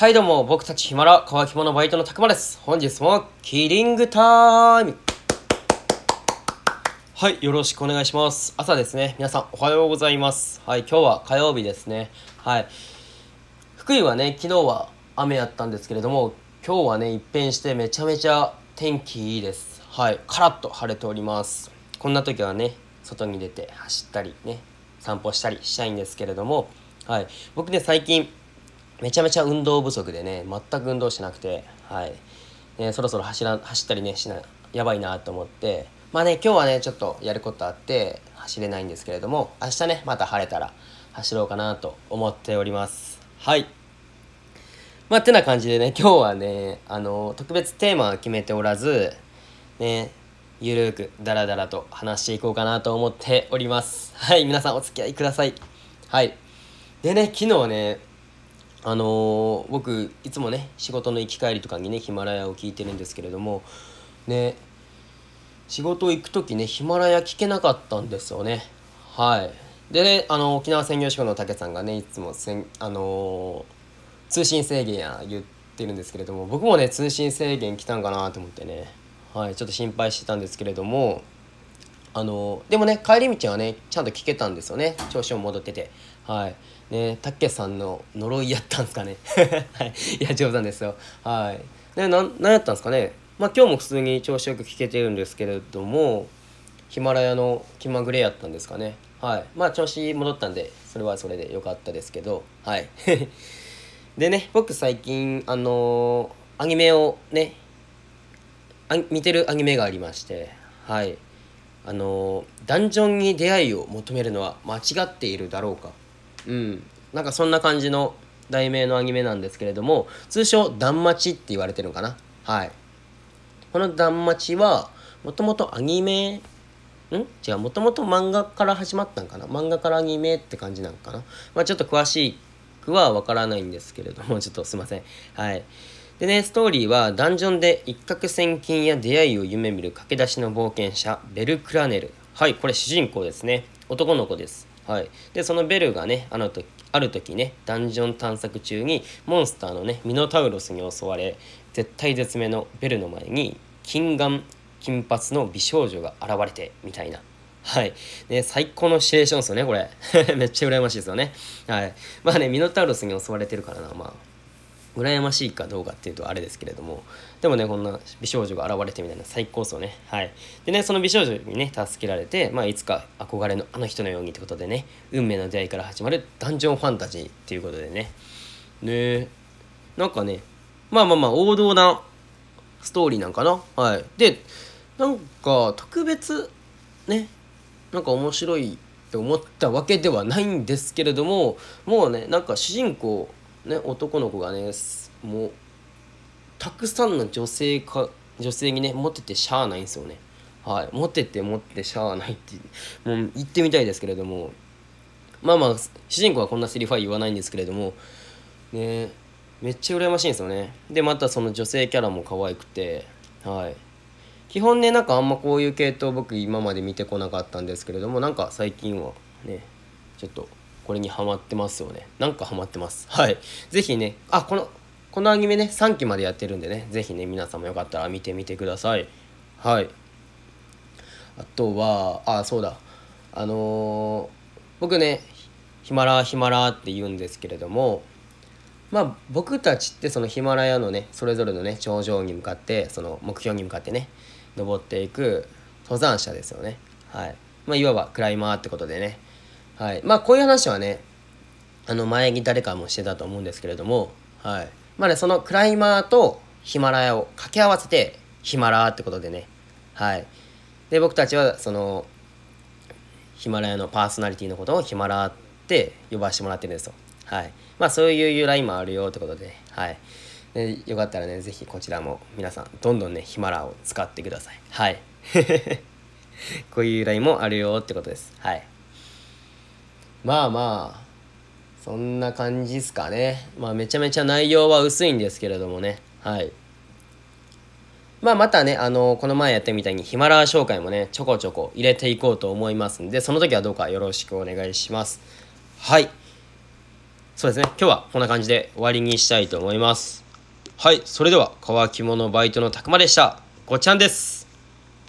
はいどうも、僕たちヒマラ乾き物バイトのたくまです。本日もキリングタイム。はい、よろしくお願いします。朝ですね、皆さんおはようございます。はい、今日は火曜日ですね。はい、福井はね、昨日は雨やったんですけれども、今日はね一変してめちゃめちゃ天気いいです。はい、カラッと晴れております。こんな時はね、外に出て走ったりね、散歩したりしたいんですけれども、はい、僕ね最近めちゃめちゃ運動不足でね、全く運動しなくて、はい、ね、そろそろ走ったりね、やばいなと思って、まあね、今日はね、ちょっとやることあって走れないんですけれども、明日ね、また晴れたら走ろうかなと思っております。はい。まあ、てな感じでね、今日はね、特別テーマは決めておらず、ね、ゆるくダラダラと話していこうかなと思っております。はい、皆さんお付き合いください。はい。でね、昨日ね、僕いつもね仕事の行き帰りとかにねヒマラヤを聞いてるんですけれどもね、仕事行く時ねヒマラヤ聞けなかったんですよね。はい。でね、沖縄専業主婦のたけさんがねいつも通信制限や言ってるんですけれども、僕もね通信制限来たんかなと思ってね、はい、ちょっと心配してたんですけれども、でもね帰り道はねちゃんと聞けたんですよね。調子を戻ってて、はいね、たっけさんの呪いやったんですかねはい、いや冗談ですよ。はいね、なんやったんですかね。まあ今日も普通に調子よく聞けてるんですけれども、ヒマラヤの気まぐれやったんですかね。はい、まあ調子戻ったんでそれはそれでよかったですけど、はいでね、僕最近アニメをね見てるアニメがありまして、はい、ダンジョンに出会いを求めるのは間違っているだろうか、うん、なんかそんな感じの題名のアニメなんですけれども、通称ダンマチって言われてるのかな。はい、このダンマチはもともとアニメもともと漫画から始まったんかな、漫画からアニメって感じなんかな。まあちょっと詳しくはわからないんですけれども、ちょっとすいません。はい。でね、ストーリーはダンジョンで一攫千金や出会いを夢見る駆け出しの冒険者ベル・クラネル。はい、これ主人公ですね。男の子です。はい。で、そのベルがね、ある時ね、ダンジョン探索中にモンスターのね、ミノタウロスに襲われ、絶体絶命のベルの前に金眼、金髪の美少女が現れてみたいな。はい。ね、最高のシチュエーションですよね、これ。めっちゃ羨ましいですよね。はい。まあね、ミノタウロスに襲われてるからな、まあ。羨ましいかどうかっていうとあれですけれども、でもねこんな美少女が現れてみたいな、最高ですよね。はい。でね、その美少女にね助けられて、まあいつか憧れのあの人のようにってことでね、運命の出会いから始まるダンジョンファンタジーっていうことでね、なんかねまあ王道なストーリーなんかな。はい。でなんか特別ね、なんか面白いって思ったわけではないんですけれども、もうねなんか主人公ね、男の子がねもうたくさんの女性にねモテてしゃあないんですよね。はい、モテてしゃあないってもう言ってみたいですけれども、まあ主人公はこんなセリフは言わないんですけれどもね、めっちゃ羨ましいんですよね。でまたその女性キャラも可愛くて、はい、基本ねなんかあんまこういう系統僕今まで見てこなかったんですけれども、なんか最近はねちょっとこれにハマってますよね。なんかハマってます。はい。ぜひね、このアニメね3期までやってるんでね、ぜひね皆さんもよかったら見てみてください。はい。あとはそうだ、僕ねヒマラーって言うんですけれども、まあ僕たちってそのヒマラヤのねそれぞれのね頂上に向かって、その目標に向かってね登っていく登山者ですよね。はい。まあいわばクライマーってことでね。はい、まあこういう話はね前に誰かもしてたと思うんですけれども、はい、まあねそのクライマーとヒマラヤを掛け合わせてヒマラーってことでね、はい、で僕たちはそのヒマラヤのパーソナリティのことをヒマラーって呼ばせてもらってるんですよ。はい、まあそういう由来もあるよってことで、ね、はい、でよかったらねぜひこちらも皆さんどんどんねヒマラーを使ってください。はいこういう由来もあるよってことです。はい。まあそんな感じですかね。まあめちゃめちゃ内容は薄いんですけれどもね、はい、まあまたねこの前やってみたいにヒマラヤ紹介もねちょこちょこ入れていこうと思いますんで、その時はどうかよろしくお願いします。はい。そうですね、今日はこんな感じで終わりにしたいと思います。はい、それでは乾き物バイトのたくまでした。ごちゃんです。